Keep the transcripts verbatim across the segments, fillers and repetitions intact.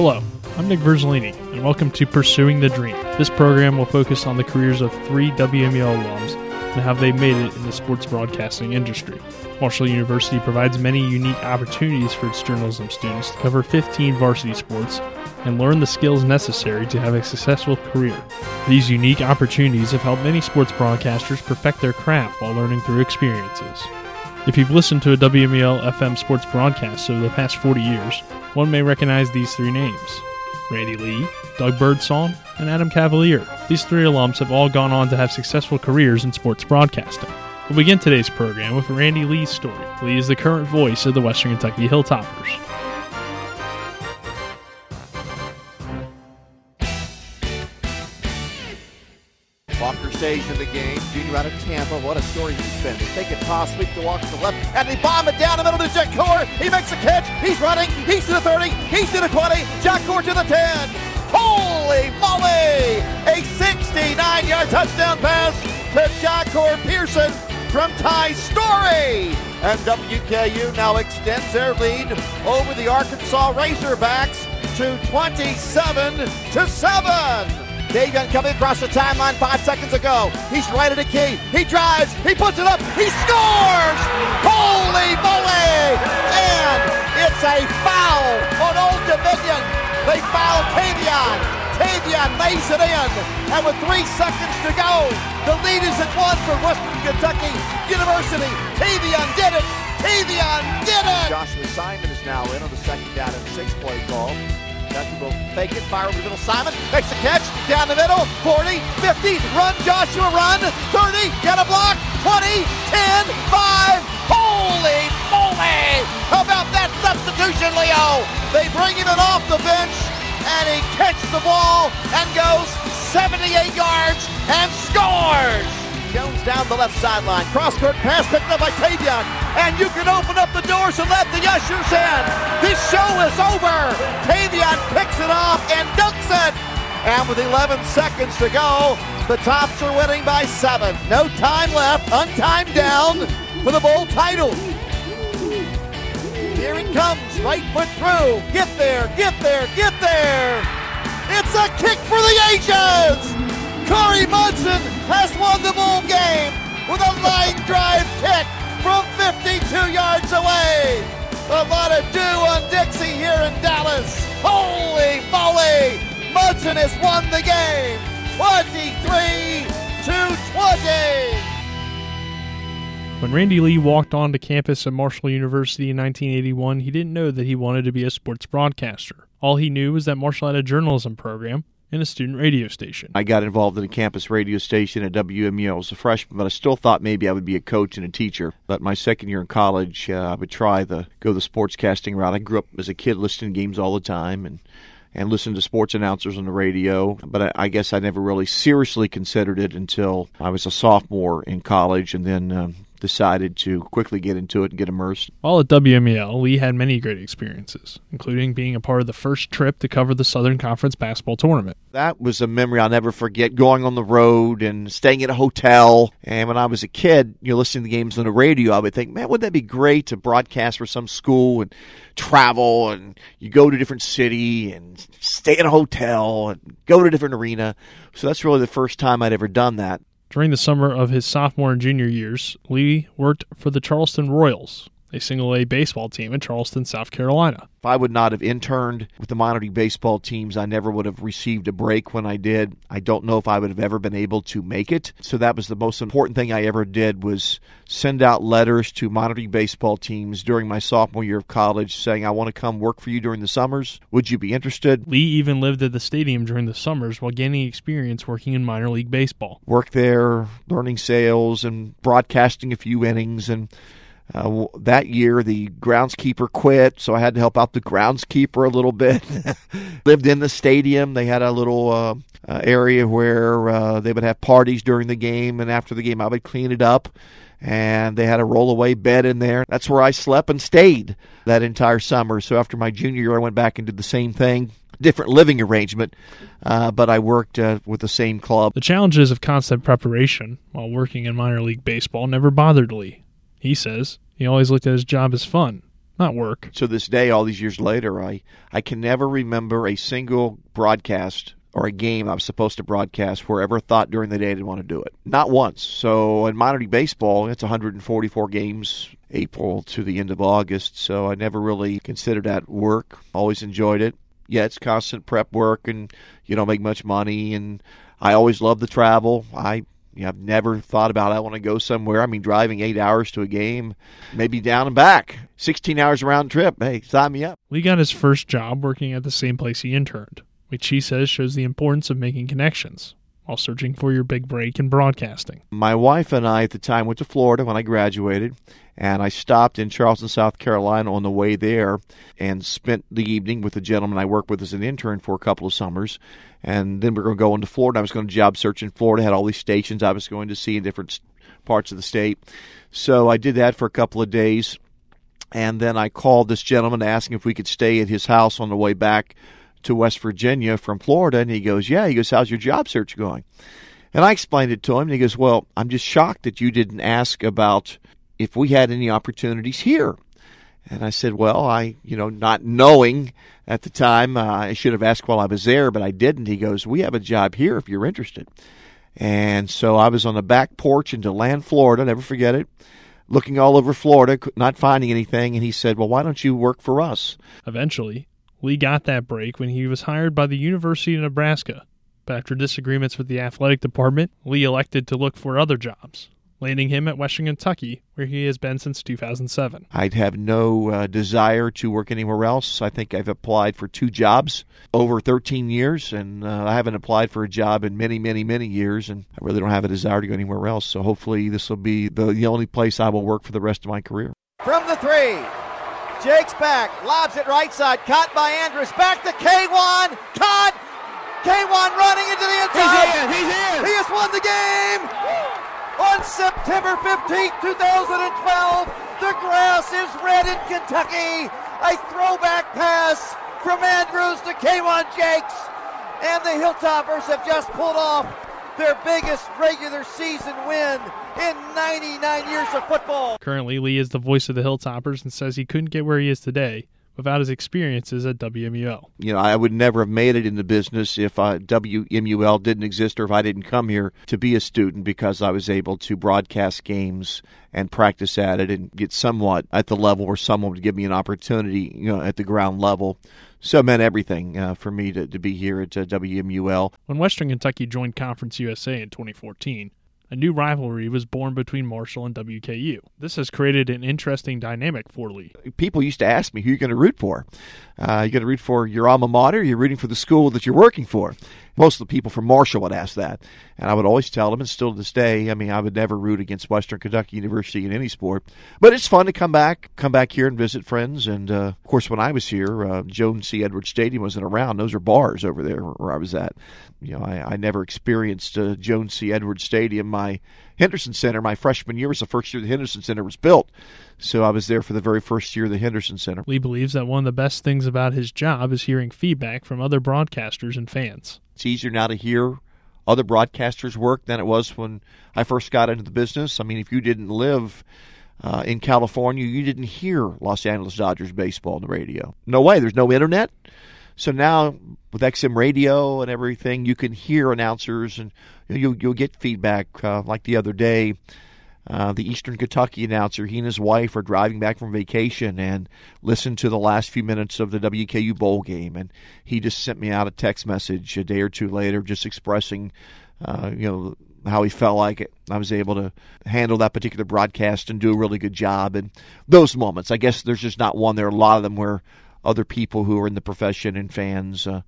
Hello, I'm Nick Verzolini, and welcome to Pursuing the Dream. This program will focus on the careers of three W M U L alums and how they made it in the sports broadcasting industry. Marshall University provides many unique opportunities for its journalism students to cover fifteen varsity sports and learn the skills necessary to have a successful career. These unique opportunities have helped many sports broadcasters perfect their craft while learning through experiences. If you've listened to a W M E L F M sports broadcast over the past forty years, one may recognize these three names: Randy Lee, Doug Birdsong, and Adam Cavalier. These three alums have all gone on to have successful careers in sports broadcasting. We'll begin today's program with Randy Lee's story. Lee is the current voice of the Western Kentucky Hilltoppers. Stage of the game, junior out of Tampa. What a story he's been. They take it, toss, sweep the walk to the left, and they bomb it down the middle to Jacorey. He makes a catch. He's running. He's to the thirty. He's to the twenty. Jacorey to the ten. Holy moly! A sixty-nine-yard touchdown pass to Jacorey Pearson from Ty Storey. And W K U now extends their lead over the Arkansas Razorbacks to twenty-seven to seven. Ta'Veon coming across the timeline five seconds ago. He's right at the key. He drives. He puts it up. He scores! Holy moly! And it's a foul on Old Dominion. They foul Ta'Veon. Ta'Veon lays it in. And with three seconds to go, the lead is at one for Western Kentucky University. Ta'Veon did it. Ta'Veon did it. Joshua Simon is now in on the second down and six play call. Kentucky will fake it, fire over the middle, Simon, makes a catch, down the middle, forty, fifty, run, Joshua, run, thirty, get a block, twenty, ten, five, holy moly! How about that substitution, Leo? They bring him in off the bench, and he catches the ball and goes seventy-eight yards and scores! Jones down the left sideline, cross-court pass picked up by Ta'Veon, and you can open up the doors and let the ushers in. This show is over. Ta'Veon picks it off and dunks it. And with eleven seconds to go, the Tops are winning by seven. No time left, untimed down for the bowl title. Here it comes, right foot through. Get there, get there, get there. It's a kick for the ages. Corey Munson has won the bowl game with a line drive kick from fifty-two yards away. A lot of do on Dixie here in Dallas. Holy moly! Munson has won the game, twenty-three to twenty. When Randy Lee walked onto campus at Marshall University in nineteen eighty-one, he didn't know that he wanted to be a sports broadcaster. All he knew was that Marshall had a journalism program in a student radio station. I got involved in a campus radio station at W M U L as a freshman, but I still thought maybe I would be a coach and a teacher. But my second year in college, uh, I would try the go the sportscasting route. I grew up as a kid listening to games all the time and, and listened to sports announcers on the radio. But I, I guess I never really seriously considered it until I was a sophomore in college and then um, decided to quickly get into it and get immersed. While at W M E L, Lee had many great experiences, including being a part of the first trip to cover the Southern Conference basketball tournament. That was a memory I'll never forget, going on the road and staying at a hotel. And when I was a kid, you know, listening to the games on the radio, I would think, man, wouldn't that be great to broadcast for some school and travel and you go to a different city and stay at a hotel and go to a different arena. So that's really the first time I'd ever done that. During the summer of his sophomore and junior years, Lee worked for the Charleston Royals, a single-A baseball team in Charleston, South Carolina. If I would not have interned with the minor league baseball teams, I never would have received a break when I did. I don't know if I would have ever been able to make it. So that was the most important thing I ever did, was send out letters to minor league baseball teams during my sophomore year of college saying, I want to come work for you during the summers. Would you be interested? Lee even lived at the stadium during the summers while gaining experience working in minor league baseball. Worked there, learning sales and broadcasting a few innings, and Uh, that year, the groundskeeper quit, so I had to help out the groundskeeper a little bit. Lived in the stadium. They had a little uh, uh, area where uh, they would have parties during the game, and after the game, I would clean it up. And they had a rollaway bed in there. That's where I slept and stayed that entire summer. So after my junior year, I went back and did the same thing. Different living arrangement, uh, but I worked uh, with the same club. The challenges of constant preparation while working in minor league baseball never bothered Lee. He says he always looked at his job as fun, not work. So this day, all these years later, I, I can never remember a single broadcast or a game I was supposed to broadcast where I ever thought during the day I didn't want to do it. Not once. So in minor league baseball, it's one hundred forty-four games April to the end of August, so I never really considered that work. Always enjoyed it. Yeah, it's constant prep work, and you don't make much money, and I always love the travel. I, you know, I've never thought about I want to go somewhere. I mean, driving eight hours to a game, maybe down and back, sixteen hours round trip. Hey, sign me up. Lee got his first job working at the same place he interned, which he says shows the importance of making connections while searching for your big break in broadcasting. My wife and I at the time went to Florida when I graduated, and I stopped in Charleston, South Carolina on the way there and spent the evening with a gentleman I worked with as an intern for a couple of summers. And then we were going to go into Florida. I was going to job search in Florida. I had all these stations I was going to see in different parts of the state. So I did that for a couple of days. And then I called this gentleman asking if we could stay at his house on the way back to West Virginia from Florida. And he goes, yeah. He goes, how's your job search going? And I explained it to him. And he goes, well, I'm just shocked that you didn't ask about if we had any opportunities here. And I said, well, I, you know, not knowing at the time, uh, I should have asked while I was there, but I didn't. He goes, we have a job here if you're interested. And so I was on the back porch in DeLand, Florida, never forget it, looking all over Florida, not finding anything. And he said, well, why don't you work for us? Eventually, Lee got that break when he was hired by the University of Nebraska. But after disagreements with the athletic department, Lee elected to look for other jobs, landing him at Western Kentucky, where he has been since two thousand seven. I'd have no uh, desire to work anywhere else. I think I've applied for two jobs over thirteen years, and uh, I haven't applied for a job in many, many, many years, and I really don't have a desire to go anywhere else. So hopefully this will be the, the only place I will work for the rest of my career. From the three, Jake's back, lobs it right side, caught by Andrews, back to Kwan, caught! Kwan running into the end zone! He's in, he's in! He has won the game! On September fifteenth, twenty twelve, the grass is red in Kentucky. A throwback pass from Andrews to Kwan Jakes. And the Hilltoppers have just pulled off their biggest regular season win in ninety-nine years of football. Currently, Lee is the voice of the Hilltoppers and says he couldn't get where he is today without his experiences at W M U L. You know, I would never have made it in the business if uh, W M U L didn't exist or if I didn't come here to be a student, because I was able to broadcast games and practice at it and get somewhat at the level where someone would give me an opportunity, you know, at the ground level. So it meant everything uh, for me to, to be here at uh, W M U L. When Western Kentucky joined Conference U S A in twenty fourteen, a new rivalry was born between Marshall and W K U. This has created an interesting dynamic for Lee. People used to ask me, who are you going to root for? Uh, you're going to root for your alma mater, or you're rooting for the school that you're working for? Most of the people from Marshall would ask that. And I would always tell them, and still to this day, I mean, I would never root against Western Kentucky University in any sport. But it's fun to come back, come back here and visit friends. And, uh, of course, when I was here, uh, Jones C. Edwards Stadium wasn't around. Those are bars over there where I was at. You know, I, I never experienced uh, Jones C. Edwards Stadium. My Henderson Center, my freshman year, was the first year the Henderson Center was built. So I was there for the very first year of the Henderson Center. Lee believes that one of the best things about his job is hearing feedback from other broadcasters and fans. It's easier now to hear other broadcasters' work than it was when I first got into the business. I mean, if you didn't live uh, in California, you didn't hear Los Angeles Dodgers baseball on the radio. No way. There's no internet. So now with X M radio and everything, you can hear announcers, and you'll, you'll get feedback. Uh, like the other day, uh, the Eastern Kentucky announcer, he and his wife are driving back from vacation and listened to the last few minutes of the W K U bowl game. And he just sent me out a text message a day or two later just expressing, uh, you know, how he felt like it. I was able to handle that particular broadcast and do a really good job. And those moments, I guess there's just not one. There are a lot of them where other people who are in the profession and fans uh,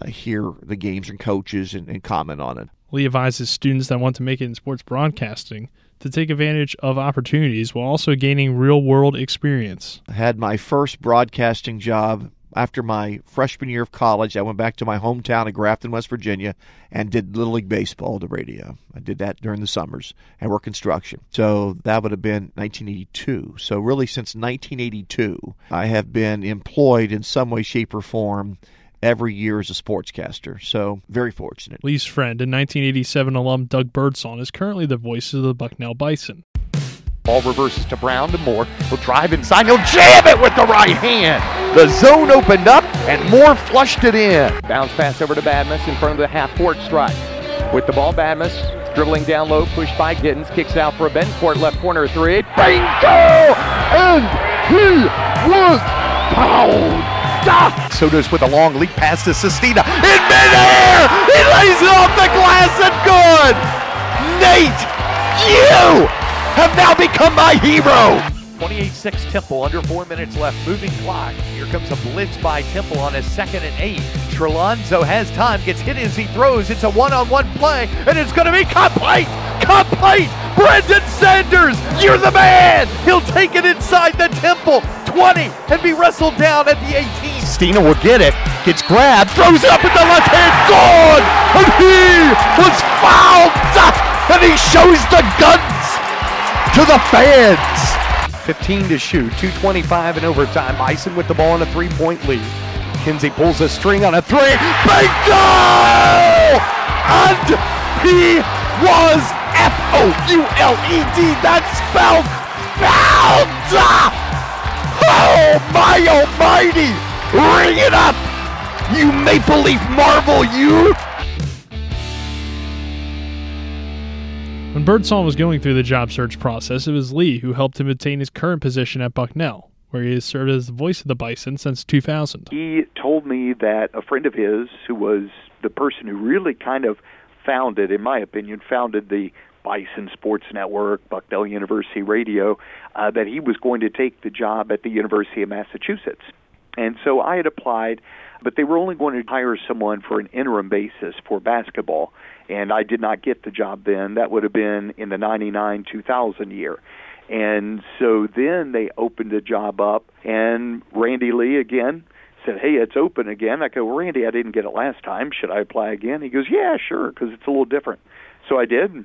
uh, hear the games and coaches and, and comment on it. Lee advises students that want to make it in sports broadcasting to take advantage of opportunities while also gaining real-world experience. I had my first broadcasting job after my freshman year of college. I went back to my hometown of Grafton, West Virginia, and did Little League Baseball on the radio. I did that during the summers and worked construction. So that would have been nineteen eighty-two. So really since nineteen eighty-two, I have been employed in some way, shape, or form every year as a sportscaster. So very fortunate. Lee's friend and nineteen eighty-seven alum Doug Birdsong is currently the voice of the Bucknell Bison. Ball reverses to Brown to Moore. He'll drive inside. He'll jam it with the right hand. The zone opened up, and Moore flushed it in. Bounce pass over to Badmus in front of the half-court stripe. With the ball, Badmus dribbling down low, pushed by Giddens, kicks out for a Bencourt left corner three. Bingo! And he was fouled. So does with a long leap pass to Sestina. In midair, he lays it off the glass and good. Nate, you have now become my hero. twenty-eight six Temple, under four minutes left, moving clock. Here comes a blitz by Temple on his second and eight. Trelonzo has time, gets hit as he throws. It's a one-on-one play, and it's going to be complete. Complete. Brendan Sanders, you're the man. He'll take it inside the Temple twenty and be wrestled down at the eighteen. Stina will get it, gets grabbed, throws it up with the left hand, gone! And he was fouled up, and he shows the guns to the fans. fifteen to shoot, two twenty-five in overtime. Bison with the ball in a three-point lead. Kinsey pulls a string on a three, bingo! And he was F O U L E D, that spelled fouled! Oh my almighty! Ring it up, you Maple Leaf Marvel, you! When Birdsong was going through the job search process, it was Lee who helped him obtain his current position at Bucknell, where he has served as the voice of the Bison since two thousand. He told me that a friend of his, who was the person who really kind of founded, in my opinion, founded the Bison Sports Network, Bucknell University Radio, uh, that he was going to take the job at the University of Massachusetts. And so I had applied, but they were only going to hire someone for an interim basis for basketball, and I did not get the job then. That would have been in the ninety-nine two thousand year. And so then they opened the job up, and Randy Lee again said, hey, it's open again. I go, well, Randy, I didn't get it last time. Should I apply again? He goes, yeah, sure, because it's a little different. So I did.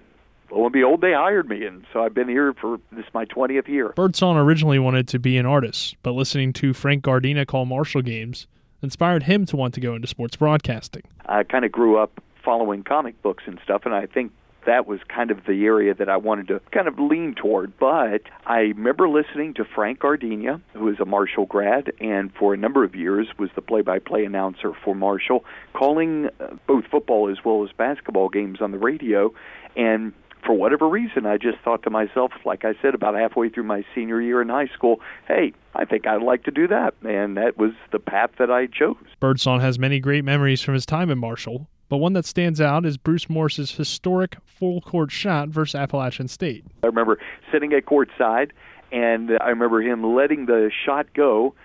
Lo and behold, they hired me, and so I've been here for this my twentieth year. Birdsong originally wanted to be an artist, but listening to Frank Giardina call Marshall games inspired him to want to go into sports broadcasting. I kind of grew up following comic books and stuff, and I think that was kind of the area that I wanted to kind of lean toward. But I remember listening to Frank Giardina, who is a Marshall grad, and for a number of years was the play-by-play announcer for Marshall, calling both football as well as basketball games on the radio, and for whatever reason, I just thought to myself, like I said, about halfway through my senior year in high school, hey, I think I'd like to do that, and that was the path that I chose. Birdsong has many great memories from his time at Marshall, but one that stands out is Bruce Morse's historic full-court shot versus Appalachian State. I remember sitting at courtside, and I remember him letting the shot go,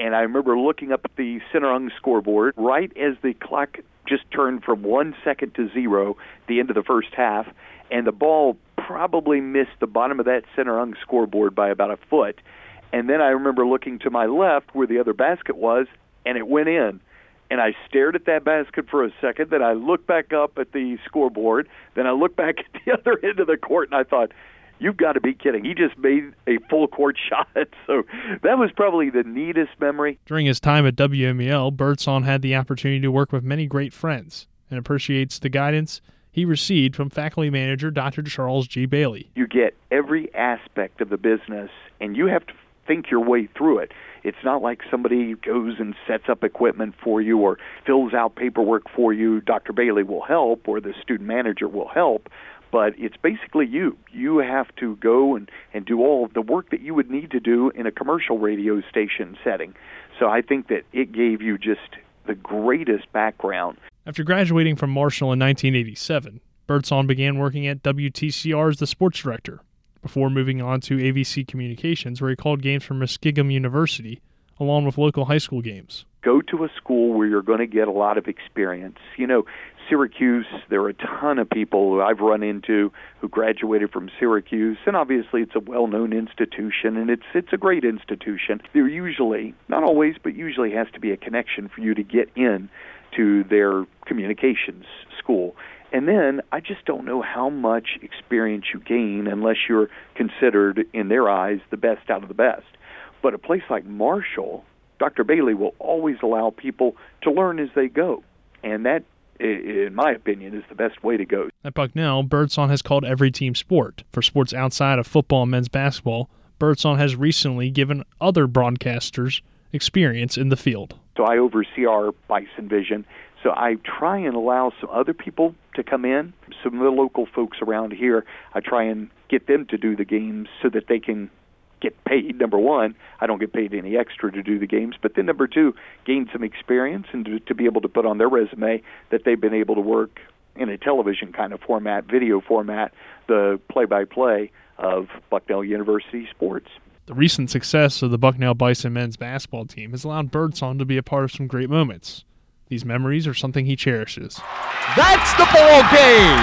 and I remember looking up at the center-hung scoreboard right as the clock just turned from one second to zero at the end of the first half, and the ball probably missed the bottom of that center-hung scoreboard by about a foot. And then I remember looking to my left where the other basket was, and it went in. And I stared at that basket for a second, then I looked back up at the scoreboard, then I looked back at the other end of the court, and I thought, you've got to be kidding. He just made a full-court shot. So that was probably the neatest memory. During his time at W M E L, Birdsong had the opportunity to work with many great friends and appreciates the guidance he received from faculty manager Doctor Charles G. Bailey. You get every aspect of the business, and you have to think your way through it. It's not like somebody goes and sets up equipment for you or fills out paperwork for you. Doctor Bailey will help, or the student manager will help. But it's basically you. You have to go and, and do all of the work that you would need to do in a commercial radio station setting. So I think that it gave you just the greatest background. After graduating from Marshall in nineteen eighty-seven, Birdsong began working at W T C R as the sports director, before moving on to A V C Communications, where he called games from Muskingum University, along with local high school games. Go to a school where you're going to get a lot of experience. You know, Syracuse, there are a ton of people who I've run into who graduated from Syracuse, and obviously it's a well-known institution, and it's it's a great institution. There usually, not always, but usually has to be a connection for you to get in to their communications school. And then I just don't know how much experience you gain unless you're considered, in their eyes, the best out of the best. But a place like Marshall, Doctor Bailey will always allow people to learn as they go, and that in my opinion, is the best way to go. At Bucknell, Birdsong has called every team sport. For sports outside of football and men's basketball, Birdsong has recently given other broadcasters experience in the field. So I oversee our Bison Vision. So I try and allow some other people to come in, some of the local folks around here. I try and get them to do the games so that they can get paid, number one. I don't get paid any extra to do the games. But then, number two, gain some experience and to, to be able to put on their resume that they've been able to work in a television kind of format, video format, the play-by-play of Bucknell University sports. The recent success of the Bucknell Bison men's basketball team has allowed Birdsong to be a part of some great moments. These memories are something he cherishes. That's the ball game!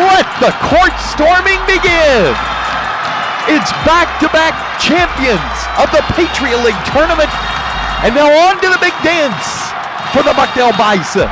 Let the court storming begin! It's back-to-back champions of the Patriot League tournament, and now on to the big dance for the Bucknell Bison.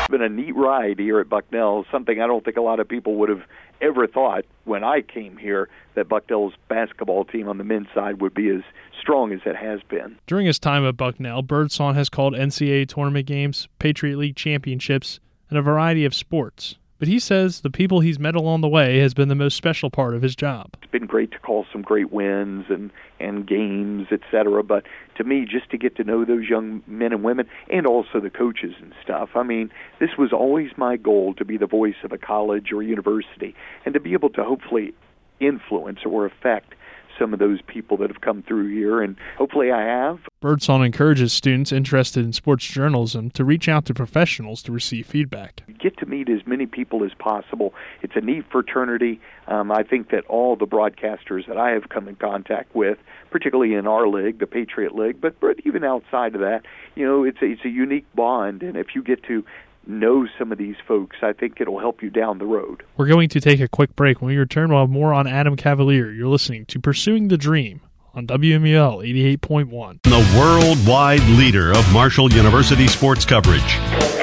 It's been a neat ride here at Bucknell, something I don't think a lot of people would have ever thought when I came here that Bucknell's basketball team on the men's side would be as strong as it has been. During his time at Bucknell, Birdsong has called N C double A tournament games, Patriot League championships, and a variety of sports. But he says the people he's met along the way has been the most special part of his job. It's been great to call some great wins and, and games, et cetera, but to me, just to get to know those young men and women and also the coaches and stuff, I mean, this was always my goal, to be the voice of a college or university and to be able to hopefully influence or affect some of those people that have come through here, and hopefully I have. Birdsong encourages students interested in sports journalism to reach out to professionals to receive feedback. Get to meet as many people as possible. It's a neat fraternity. Um, I think that all the broadcasters that I have come in contact with, particularly in our league, the Patriot League, but, but even outside of that, you know, it's a, it's a unique bond, and if you get to know some of these folks, I think it'll help you down the road. We're going to take a quick break. When we return, we'll have more on Adam Cavalier. You're listening to Pursuing the Dream on W M U L eighty-eight point one. The worldwide leader of Marshall University sports coverage.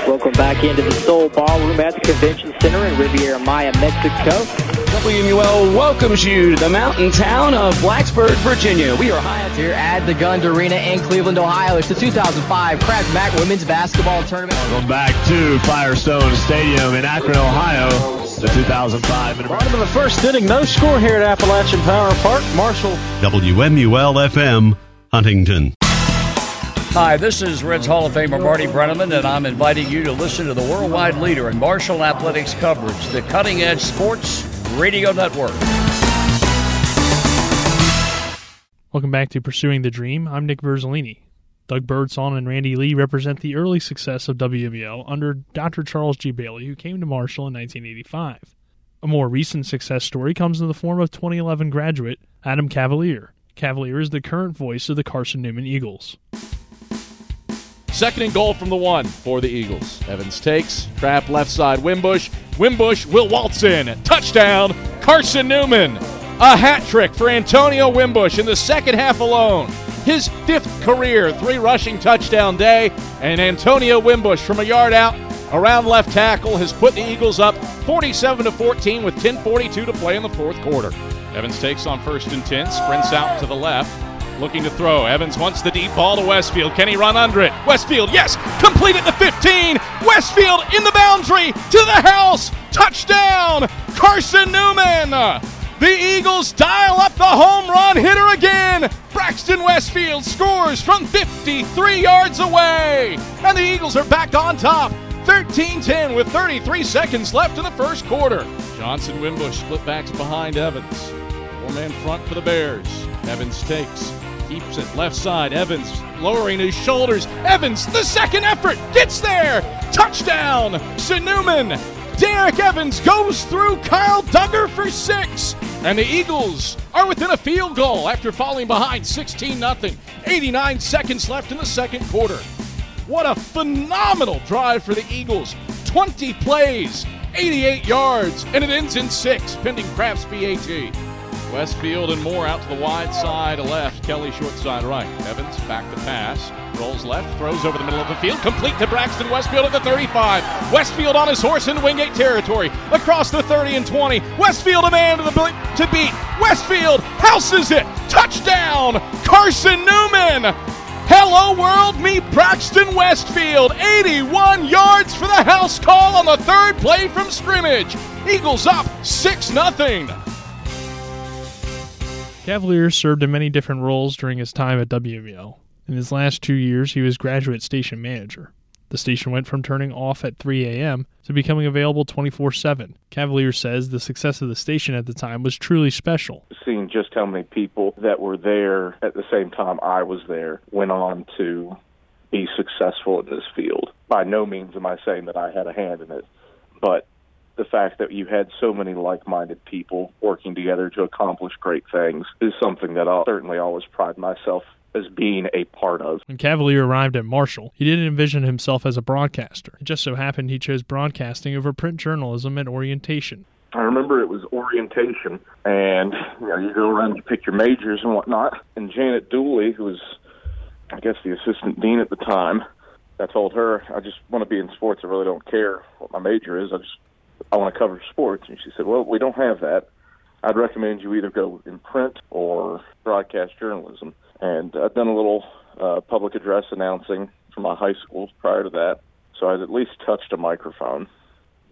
Welcome back into the Soul Ballroom at the Convention Center in Riviera Maya, Mexico. W M U L welcomes you to the mountain town of Blacksburg, Virginia. We are high up here at the Gund Arena in Cleveland, Ohio. It's the two thousand five Kraft Mack Women's Basketball Tournament. Welcome back to Firestone Stadium in Akron, Ohio. It's the two thousand five. Bottom of the first inning, no score here at Appalachian Power Park. Marshall. W M U L F M, Huntington. Hi, this is Reds Hall of Famer Marty Brenneman, and I'm inviting you to listen to the worldwide leader in Marshall athletics coverage, the Cutting Edge Sports Radio Network. Welcome back to Pursuing the Dream. I'm Nick Verzolini. Doug Birdsong and Randy Lee represent the early success of W M U L under Doctor Charles G. Bailey, who came to Marshall in nineteen eighty-five. A more recent success story comes in the form of twenty eleven graduate Adam Cavalier. Cavalier is the current voice of the Carson Newman Eagles. Second and goal from the one for the Eagles. Evans takes, trap left side, Wimbush. Wimbush will waltz in. Touchdown, Carson Newman. A hat trick for Antonio Wimbush in the second half alone. His fifth career three-rushing touchdown day. And Antonio Wimbush from a yard out around left tackle has put the Eagles up forty-seven to fourteen with ten forty-two to play in the fourth quarter. Evans takes on first and ten, sprints out to the left. Looking to throw. Evans wants the deep ball to Westfield. Can he run under it? Westfield, yes! Complete at the fifteen! Westfield in the boundary! To the house! Touchdown! Carson Newman! The Eagles dial up the home run hitter again! Braxton Westfield scores from fifty-three yards away! And the Eagles are back on top! thirteen ten with thirty-three seconds left in the first quarter. Johnson Wimbush split backs behind Evans. Four-man front for the Bears. Evans takes. Keeps it left side. Evans lowering his shoulders. Evans, the second effort, gets there. Touchdown, Newman. Derek Evans goes through Kyle Duggar for six. And the Eagles are within a field goal after falling behind sixteen nothing. eighty-nine seconds left in the second quarter. What a phenomenal drive for the Eagles. twenty plays, eighty-eight yards, and it ends in six, pending Kraft's B A T. Westfield and Moore out to the wide side left. Kelly short side right. Evans back to pass. Rolls left. Throws over the middle of the field. Complete to Braxton Westfield at the thirty-five. Westfield on his horse in Wingate territory. Across the thirty and twenty. Westfield a man to, the, to beat. Westfield houses it. Touchdown. Carson Newman. Hell Hello world, meet Braxton Westfield. eighty-one yards for the house call on the third play from scrimmage. Eagles up six nothing. Cavalier served in many different roles during his time at W M U L. In his last two years, he was graduate station manager. The station went from turning off at three a.m. to becoming available twenty-four seven. Cavalier says the success of the station at the time was truly special. Seeing just how many people that were there at the same time I was there went on to be successful in this field. By no means am I saying that I had a hand in it, but the fact that you had so many like-minded people working together to accomplish great things is something that I'll certainly always pride myself as being a part of. When Cavalier arrived at Marshall, he didn't envision himself as a broadcaster. It just so happened he chose broadcasting over print journalism at orientation. I remember it was orientation, and you know, you go around, you pick your majors and whatnot, and Janet Dooley, who was, I guess, the assistant dean at the time, I told her, I just want to be in sports. I really don't care what my major is. I just I want to cover sports. And she said, well, we don't have that. I'd recommend you either go in print or broadcast journalism. And I'd done a little uh, public address announcing for my high school prior to that, so I'd at least touched a microphone.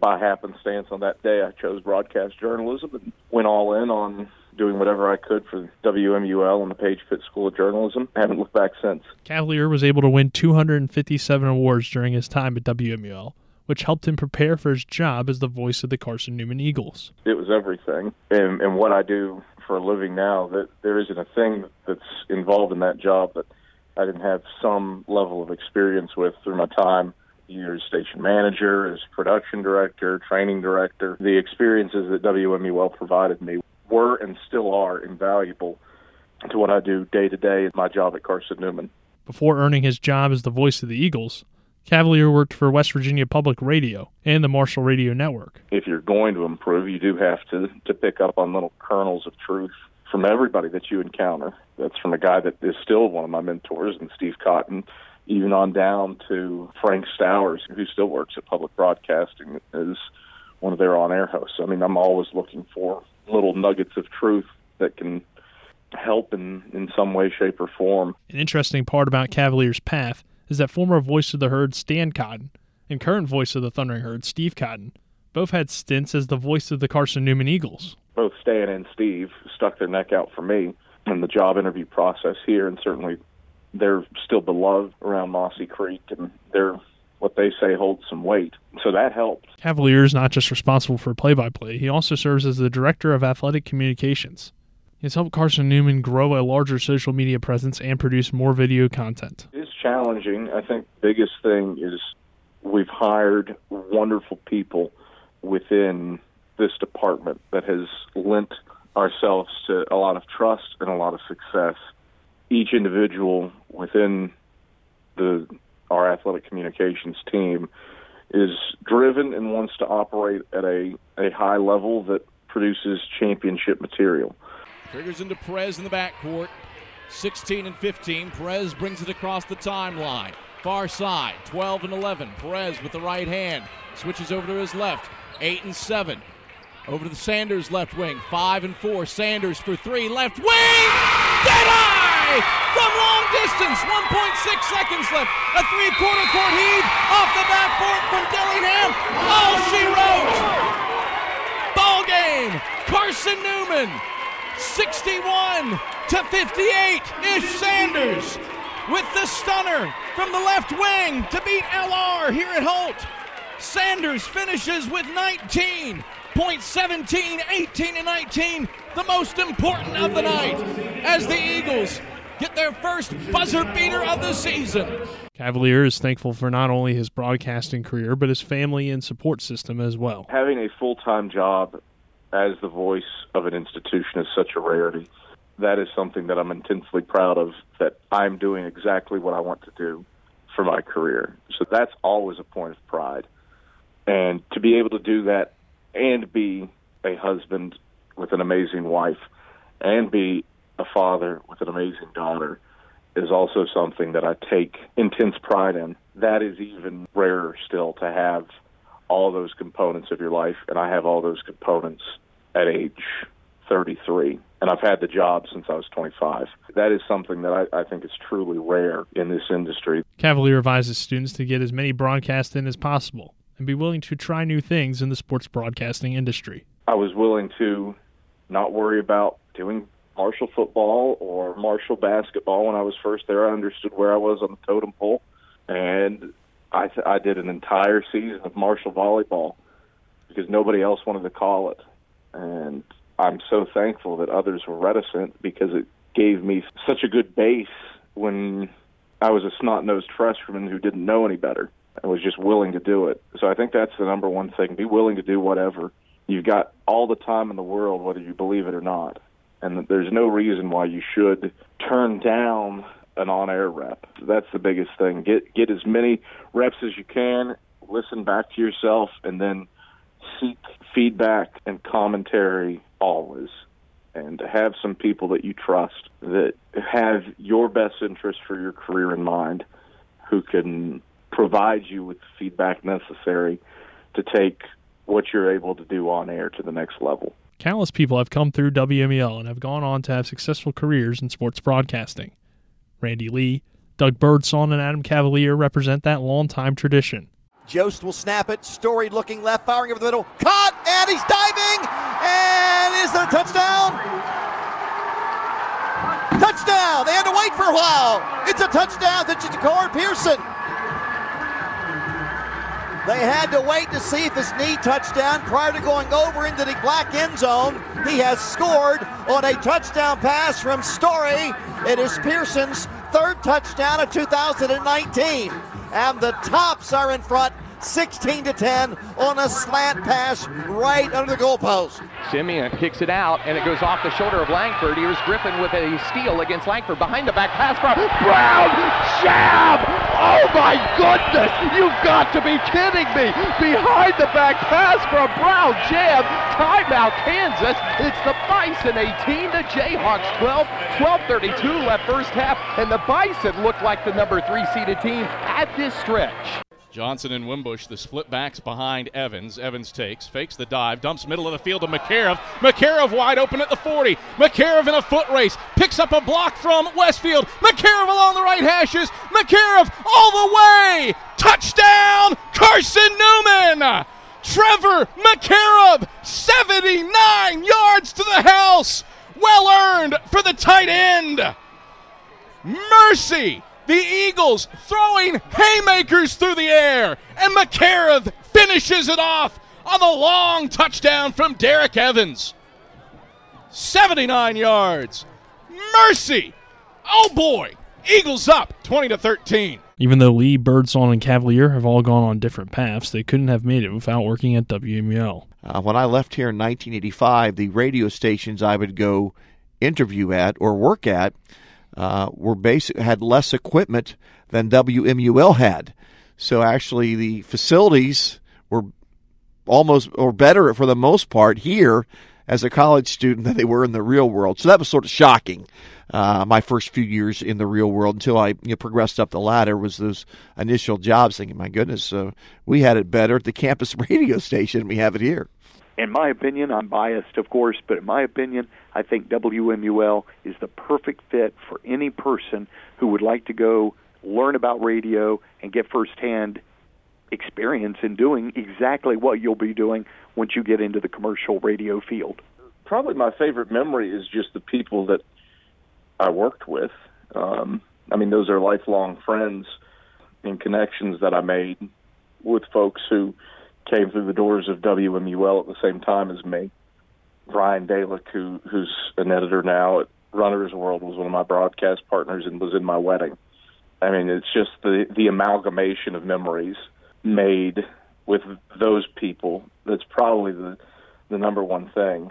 By happenstance on that day, I chose broadcast journalism and went all in on doing whatever I could for W M U L and the Page Pitt School of Journalism. I haven't looked back since. Cavalier was able to win two hundred fifty-seven awards during his time at W M U L, which helped him prepare for his job as the voice of the Carson Newman Eagles. It was everything, and, and what I do for a living now, that there isn't a thing that's involved in that job that I didn't have some level of experience with through my time, either as station manager, as production director, training director. The experiences that W M U L provided me were and still are invaluable to what I do day to day at my job at Carson Newman. Before earning his job as the voice of the Eagles, Cavalier worked for West Virginia Public Radio and the Marshall Radio Network. If you're going to improve, you do have to, to pick up on little kernels of truth from everybody that you encounter. That's from a guy that is still one of my mentors, and Steve Cotton, even on down to Frank Stowers, who still works at Public Broadcasting as one of their on-air hosts. I mean, I'm always looking for little nuggets of truth that can help in, in some way, shape, or form. An interesting part about Cavalier's path is that former voice of the herd Stan Cotton and current voice of the Thundering Herd Steve Cotton both had stints as the voice of the Carson Newman Eagles. Both Stan and Steve stuck their neck out for me in the job interview process here, and certainly they're still beloved around Mossy Creek, and they're what they say holds some weight, so that helps. Cavalier is not just responsible for play-by-play, he also serves as the Director of Athletic Communications. He has helped Carson Newman grow a larger social media presence and produce more video content. Challenging. I think the biggest thing is we've hired wonderful people within this department that has lent ourselves to a lot of trust and a lot of success. Each individual within the our athletic communications team is driven and wants to operate at a, a high level that produces championship material. Triggers into Perez in the backcourt. sixteen and fifteen, Perez brings it across the timeline. Far side, twelve and eleven, Perez with the right hand. Switches over to his left, eight and seven. Over to the Sanders left wing, five and four, Sanders for three, left wing! Dead eye! From long distance, one point six seconds left. A three-quarter court heave, off the backboard from Dillingham. Oh, she wrote! Ball game, Carson Newman, sixty-one to fifty-eight is Sanders with the stunner from the left wing to beat L R here at Holt. Sanders finishes with nineteen point one seven, eighteen and nineteen, the most important of the night as the Eagles get their first buzzer beater of the season. Cavalier is thankful for not only his broadcasting career, but his family and support system as well. Having a full-time job as the voice of an institution is such a rarity. That is something that I'm intensely proud of, that I'm doing exactly what I want to do for my career. So that's always a point of pride. And to be able to do that and be a husband with an amazing wife and be a father with an amazing daughter is also something that I take intense pride in. That is even rarer still, to have all those components of your life, and I have all those components at age thirty-three, and I've had the job since I was twenty-five. That is something that I, I think is truly rare in this industry. Cavalier advises students to get as many broadcasts in as possible and be willing to try new things in the sports broadcasting industry. I was willing to not worry about doing Marshall football or Marshall basketball when I was first there. I understood where I was on the totem pole, and I, th- I did an entire season of Marshall volleyball because nobody else wanted to call it. And I'm so thankful that others were reticent because it gave me such a good base when I was a snot-nosed freshman who didn't know any better and was just willing to do it. So I think that's the number one thing. Be willing to do whatever. You've got all the time in the world, whether you believe it or not. And there's no reason why you should turn down an on-air rep. That's the biggest thing. Get get as many reps as you can, listen back to yourself, and then seek feedback and commentary always. And have some people that you trust that have your best interest for your career in mind, who can provide you with the feedback necessary to take what you're able to do on air to the next level. Countless people have come through W M E L and have gone on to have successful careers in sports broadcasting. Randy Lee, Doug Birdsong, and Adam Cavalier represent that longtime tradition. Jost will snap it. Storey looking left, firing over the middle. Caught, and he's diving, and is it a touchdown? Touchdown! They had to wait for a while. It's a touchdown to Jacorey Pearson. They had to wait to see if his knee touched down prior to going over into the black end zone. He has scored on a touchdown pass from Storey. It is Pearson's third touchdown of two thousand nineteen. And the Tops are in front, sixteen to ten, on a slant pass right under the goalpost. Simeon kicks it out, and it goes off the shoulder of Langford. Here's Griffin with a steal against Langford. Behind the back pass from Brown. Jab! Oh my goodness, you've got to be kidding me. Behind the back pass from Brown, jab, timeout Kansas. It's the Bison eighteen, the Jayhawks twelve, twelve thirty-two left first half, and the Bison looked like the number three seeded team at this stretch. Johnson and Wimbush, the split backs behind Evans. Evans takes, fakes the dive, dumps middle of the field to Makarov. Makarov wide open at the forty. Makarov in a foot race, picks up a block from Westfield. Makarov along the right hashes. Makarov all the way. Touchdown, Carson Newman. Trevor Makarov, seventy-nine yards to the house. Well earned for the tight end. Mercy. The Eagles throwing haymakers through the air, and Makarov finishes it off on the long touchdown from Derek Evans. seventy-nine yards. Mercy! Oh boy! Eagles up twenty to thirteen. Even though Lee, Birdsong, and Cavalier have all gone on different paths, they couldn't have made it without working at W M U L. Uh, when I left here in nineteen eighty-five, the radio stations I would go interview at or work at Uh, were basic, had less equipment than W M U L had. So actually the facilities were almost or better for the most part here as a college student than they were in the real world. So that was sort of shocking. Uh, my first few years in the real world until I you know, progressed up the ladder was those initial jobs thinking, my goodness, uh, we had it better at the campus radio station. We have it here. In my opinion, I'm biased, of course, but in my opinion, I think W M U L is the perfect fit for any person who would like to go learn about radio and get firsthand experience in doing exactly what you'll be doing once you get into the commercial radio field. Probably my favorite memory is just the people that I worked with. Um, I mean, those are lifelong friends and connections that I made with folks who came through the doors of W M U L at the same time as me. Brian Dalek, who, who's an editor now at Runner's World, was one of my broadcast partners and was in my wedding. I mean, it's just the, the amalgamation of memories made with those people that's probably the, the number one thing.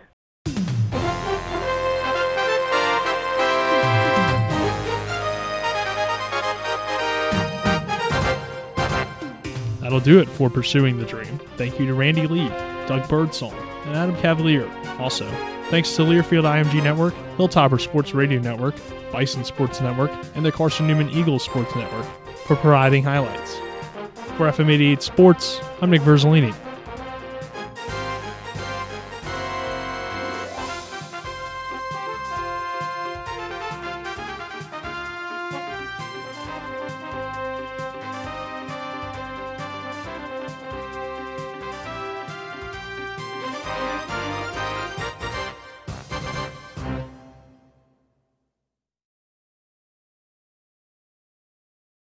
That'll do it for Pursuing the Dream. Thank you to Randy Lee, Doug Birdsong, and Adam Cavalier. Also, thanks to Learfield I M G Network, Hilltopper Sports Radio Network, Bison Sports Network, and the Carson Newman Eagles Sports Network for providing highlights. For F M eighty-eight Sports, I'm Nick Verzolini.